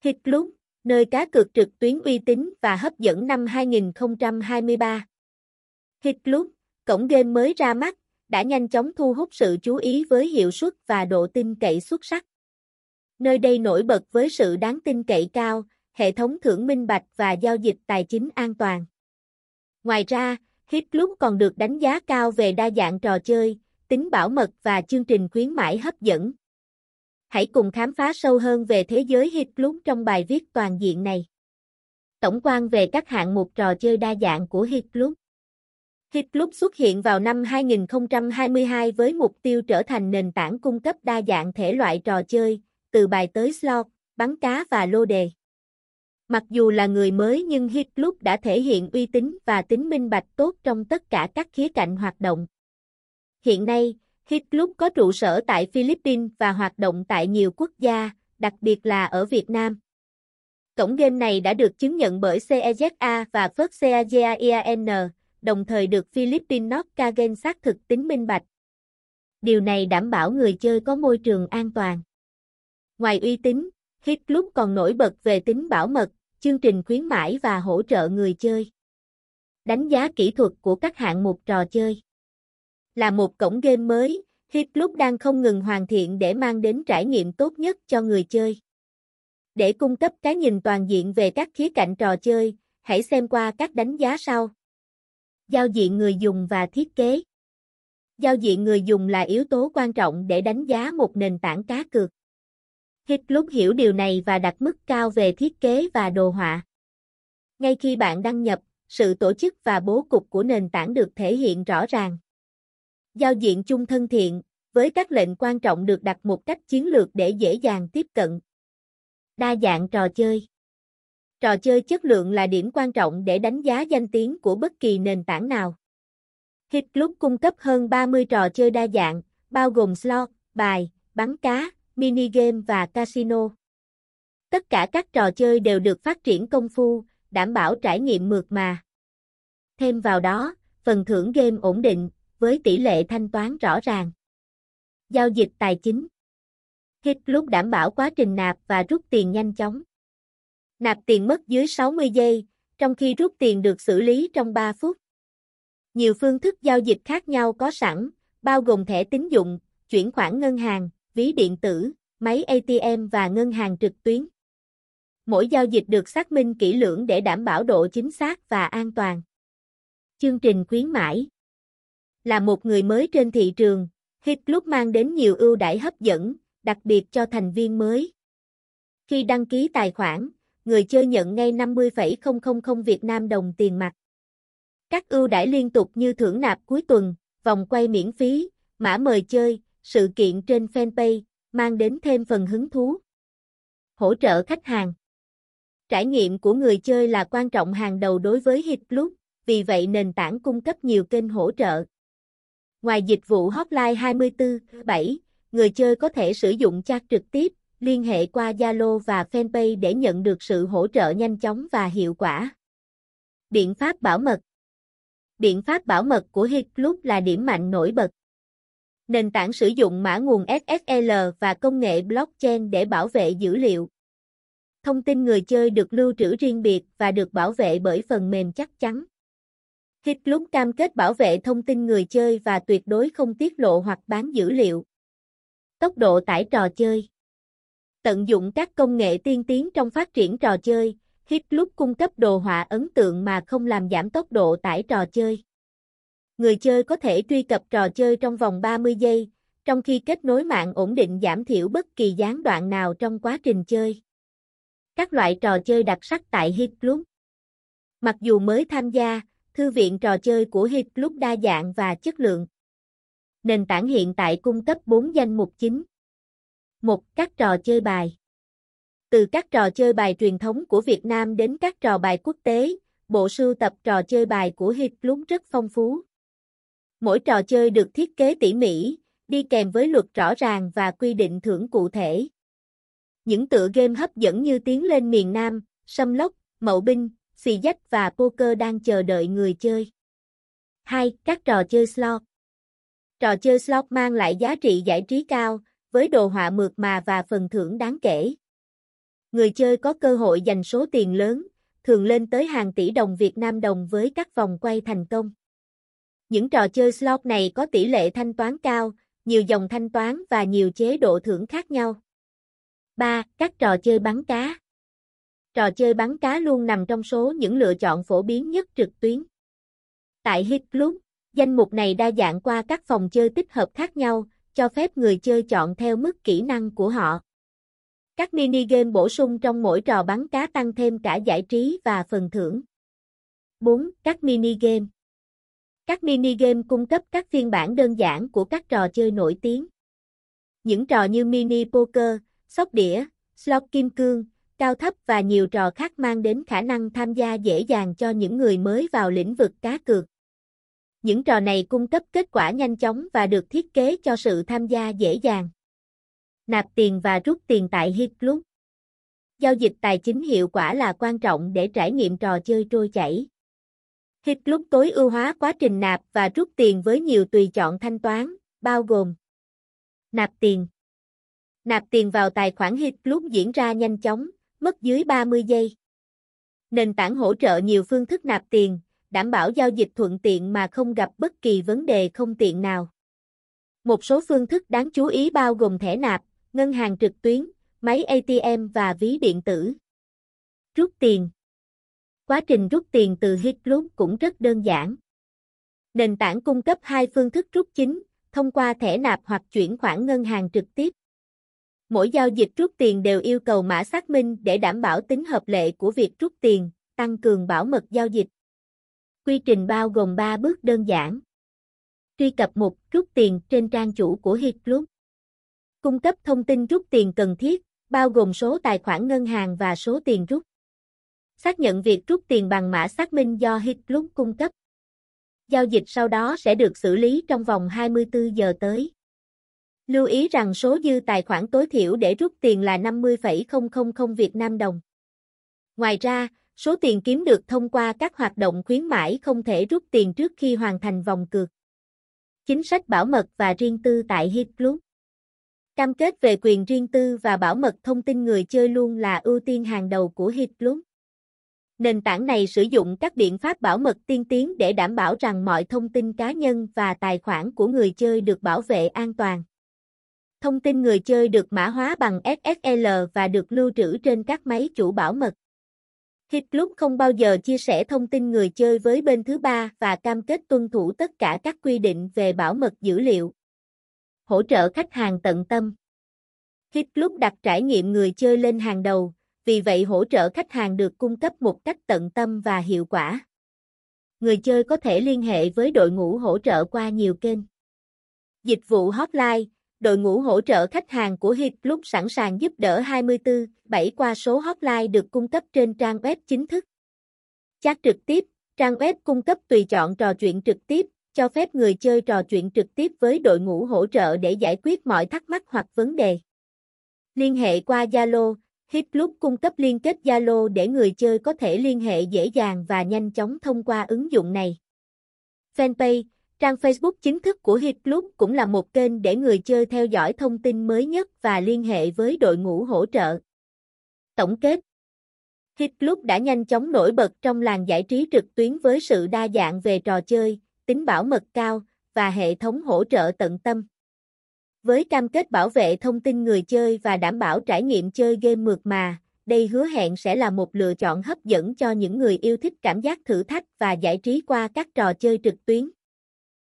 Hit Club, nơi cá cược trực tuyến uy tín và hấp dẫn năm 2023. Hit Club, cổng game mới ra mắt, đã nhanh chóng thu hút sự chú ý với hiệu suất và độ tin cậy xuất sắc. Nơi đây nổi bật với sự đáng tin cậy cao, hệ thống thưởng minh bạch và giao dịch tài chính an toàn. Ngoài ra, Hit Club còn được đánh giá cao về đa dạng trò chơi, tính bảo mật và chương trình khuyến mãi hấp dẫn. Hãy cùng khám phá sâu hơn về thế giới Hit Club trong bài viết toàn diện này. Tổng quan về các hạng mục trò chơi đa dạng của Hit Club. Hit Club xuất hiện vào năm 2022 với mục tiêu trở thành nền tảng cung cấp đa dạng thể loại trò chơi, từ bài tới slot, bắn cá và lô đề. Mặc dù là người mới nhưng Hit Club đã thể hiện uy tín và tính minh bạch tốt trong tất cả các khía cạnh hoạt động. Hiện nay, Hit Club có trụ sở tại Philippines và hoạt động tại nhiều quốc gia, đặc biệt là ở Việt Nam. Cổng game này đã được chứng nhận bởi CEJA và CZ-A-I-A-N, đồng thời được Philippines Norca Game xác thực tính minh bạch. Điều này đảm bảo người chơi có môi trường an toàn. Ngoài uy tín, Hit Club còn nổi bật về tính bảo mật, chương trình khuyến mãi và hỗ trợ người chơi. Đánh giá kỹ thuật của các hạng mục trò chơi. Là một cổng game mới, Hit Club đang không ngừng hoàn thiện để mang đến trải nghiệm tốt nhất cho người chơi. Để cung cấp cái nhìn toàn diện về các khía cạnh trò chơi, hãy xem qua các đánh giá sau. Giao diện người dùng và thiết kế. Giao diện người dùng là yếu tố quan trọng để đánh giá một nền tảng cá cược. Hit Club hiểu điều này và đặt mức cao về thiết kế và đồ họa. Ngay khi bạn đăng nhập, sự tổ chức và bố cục của nền tảng được thể hiện rõ ràng. Giao diện chung thân thiện, với các lệnh quan trọng được đặt một cách chiến lược để dễ dàng tiếp cận. Đa dạng trò chơi. Trò chơi chất lượng là điểm quan trọng để đánh giá danh tiếng của bất kỳ nền tảng nào. Hit Club cung cấp hơn 30 trò chơi đa dạng, bao gồm slot, bài, bắn cá, minigame và casino. Tất cả các trò chơi đều được phát triển công phu, đảm bảo trải nghiệm mượt mà. Thêm vào đó, phần thưởng game ổn định, với tỷ lệ thanh toán rõ ràng. Giao dịch tài chính. Hit Club đảm bảo quá trình nạp và rút tiền nhanh chóng. Nạp tiền mất dưới 60 giây, trong khi rút tiền được xử lý trong 3 phút. Nhiều phương thức giao dịch khác nhau có sẵn, bao gồm thẻ tín dụng, chuyển khoản ngân hàng, ví điện tử, máy ATM và ngân hàng trực tuyến. Mỗi giao dịch được xác minh kỹ lưỡng để đảm bảo độ chính xác và an toàn. Chương trình khuyến mãi. Là một người mới trên thị trường, Hit Club mang đến nhiều ưu đãi hấp dẫn, đặc biệt cho thành viên mới. Khi đăng ký tài khoản, người chơi nhận ngay 50,000 Việt Nam đồng tiền mặt. Các ưu đãi liên tục như thưởng nạp cuối tuần, vòng quay miễn phí, mã mời chơi, sự kiện trên fanpage, mang đến thêm phần hứng thú. Hỗ trợ khách hàng. Trải nghiệm của người chơi là quan trọng hàng đầu đối với Hit Club, vì vậy nền tảng cung cấp nhiều kênh hỗ trợ. Ngoài dịch vụ hotline 24/7, người chơi có thể sử dụng chat trực tiếp, liên hệ qua Zalo và fanpage để nhận được sự hỗ trợ nhanh chóng và hiệu quả. Biện pháp bảo mật. Biện pháp bảo mật của Hit Club là điểm mạnh nổi bật. Nền tảng sử dụng mã nguồn SSL và công nghệ blockchain để bảo vệ dữ liệu. Thông tin người chơi được lưu trữ riêng biệt và được bảo vệ bởi phần mềm chắc chắn. Hit Club cam kết bảo vệ thông tin người chơi và tuyệt đối không tiết lộ hoặc bán dữ liệu. Tốc độ tải trò chơi. Tận dụng các công nghệ tiên tiến trong phát triển trò chơi, Hit Club cung cấp đồ họa ấn tượng mà không làm giảm tốc độ tải trò chơi. Người chơi có thể truy cập trò chơi trong vòng 30 giây, trong khi kết nối mạng ổn định giảm thiểu bất kỳ gián đoạn nào trong quá trình chơi. Các loại trò chơi đặc sắc tại Hit Club. Mặc dù mới tham gia, thư viện trò chơi của Hit Club đa dạng và chất lượng. Nền tảng hiện tại cung cấp 4 danh mục chính. 1. Các trò chơi bài. Từ các trò chơi bài truyền thống của Việt Nam đến các trò bài quốc tế, bộ sưu tập trò chơi bài của Hit Club rất phong phú. Mỗi trò chơi được thiết kế tỉ mỉ, đi kèm với luật rõ ràng và quy định thưởng cụ thể. Những tựa game hấp dẫn như Tiến lên miền Nam, Sâm Lốc, Mậu Binh, xì dách và poker đang chờ đợi người chơi. 2. Các trò chơi slot. Trò chơi slot mang lại giá trị giải trí cao, với đồ họa mượt mà và phần thưởng đáng kể. người chơi có cơ hội giành số tiền lớn, thường lên tới hàng tỷ đồng Việt Nam đồng với các vòng quay thành công. Những trò chơi slot này có tỷ lệ thanh toán cao, nhiều dòng thanh toán và nhiều chế độ thưởng khác nhau. 3. Các trò chơi bắn cá. Trò chơi bắn cá luôn nằm trong số những lựa chọn phổ biến nhất trực tuyến. Tại Hit Club, danh mục này đa dạng qua các phòng chơi tích hợp khác nhau, cho phép người chơi chọn theo mức kỹ năng của họ. Các mini game bổ sung trong mỗi trò bắn cá tăng thêm cả giải trí và phần thưởng. 4. Các mini game. Các mini game cung cấp các phiên bản đơn giản của các trò chơi nổi tiếng. Những trò như mini poker, sóc đĩa, slot kim cương, cao thấp và nhiều trò khác mang đến khả năng tham gia dễ dàng cho những người mới vào lĩnh vực cá cược. Những trò này cung cấp kết quả nhanh chóng và được thiết kế cho sự tham gia dễ dàng. Nạp tiền và rút tiền tại Hit Club. Giao dịch tài chính hiệu quả là quan trọng để trải nghiệm trò chơi trôi chảy. Hit Club tối ưu hóa quá trình nạp và rút tiền với nhiều tùy chọn thanh toán, bao gồm nạp tiền. Nạp tiền vào tài khoản Hit Club diễn ra nhanh chóng, mất dưới 30 giây. Nền tảng hỗ trợ nhiều phương thức nạp tiền, đảm bảo giao dịch thuận tiện mà không gặp bất kỳ vấn đề không tiện nào. Một số phương thức đáng chú ý bao gồm thẻ nạp, ngân hàng trực tuyến, máy ATM và ví điện tử. Rút tiền. Quá trình rút tiền từ Hit Club cũng rất đơn giản. Nền tảng cung cấp hai phương thức rút chính, thông qua thẻ nạp hoặc chuyển khoản ngân hàng trực tiếp. Mỗi giao dịch rút tiền đều yêu cầu mã xác minh để đảm bảo tính hợp lệ của việc rút tiền, tăng cường bảo mật giao dịch. Quy trình bao gồm 3 bước đơn giản. Truy cập mục rút tiền trên trang chủ của Hit Club. Cung cấp thông tin rút tiền cần thiết, bao gồm số tài khoản ngân hàng và số tiền rút. Xác nhận việc rút tiền bằng mã xác minh do Hit Club cung cấp. Giao dịch sau đó sẽ được xử lý trong vòng 24 giờ tới. Lưu ý rằng số dư tài khoản tối thiểu để rút tiền là 50,000 Việt Nam đồng. Ngoài ra, số tiền kiếm được thông qua các hoạt động khuyến mãi không thể rút tiền trước khi hoàn thành vòng cược. Chính sách bảo mật và riêng tư tại Hit Club. Cam kết về quyền riêng tư và bảo mật thông tin người chơi luôn là ưu tiên hàng đầu của Hit Club. Nền tảng này sử dụng các biện pháp bảo mật tiên tiến để đảm bảo rằng mọi thông tin cá nhân và tài khoản của người chơi được bảo vệ an toàn. Thông tin người chơi được mã hóa bằng SSL và được lưu trữ trên các máy chủ bảo mật. Hit Club không bao giờ chia sẻ thông tin người chơi với bên thứ ba và cam kết tuân thủ tất cả các quy định về bảo mật dữ liệu. Hỗ trợ khách hàng tận tâm. Hit Club đặt trải nghiệm người chơi lên hàng đầu, vì vậy hỗ trợ khách hàng được cung cấp một cách tận tâm và hiệu quả. Người chơi có thể liên hệ với đội ngũ hỗ trợ qua nhiều kênh. Dịch vụ hotline. Đội ngũ hỗ trợ khách hàng của Hit Club sẵn sàng giúp đỡ 24/7 qua số hotline được cung cấp trên trang web chính thức. Chat trực tiếp, trang web cung cấp tùy chọn trò chuyện trực tiếp, cho phép người chơi trò chuyện trực tiếp với đội ngũ hỗ trợ để giải quyết mọi thắc mắc hoặc vấn đề. Liên hệ qua Zalo, Hit Club cung cấp liên kết Zalo để người chơi có thể liên hệ dễ dàng và nhanh chóng thông qua ứng dụng này. Fanpage. Trang Facebook chính thức của Hit Club cũng là một kênh để người chơi theo dõi thông tin mới nhất và liên hệ với đội ngũ hỗ trợ. Tổng kết. Hit Club đã nhanh chóng nổi bật trong làng giải trí trực tuyến với sự đa dạng về trò chơi, tính bảo mật cao và hệ thống hỗ trợ tận tâm. Với cam kết bảo vệ thông tin người chơi và đảm bảo trải nghiệm chơi game mượt mà, đây hứa hẹn sẽ là một lựa chọn hấp dẫn cho những người yêu thích cảm giác thử thách và giải trí qua các trò chơi trực tuyến.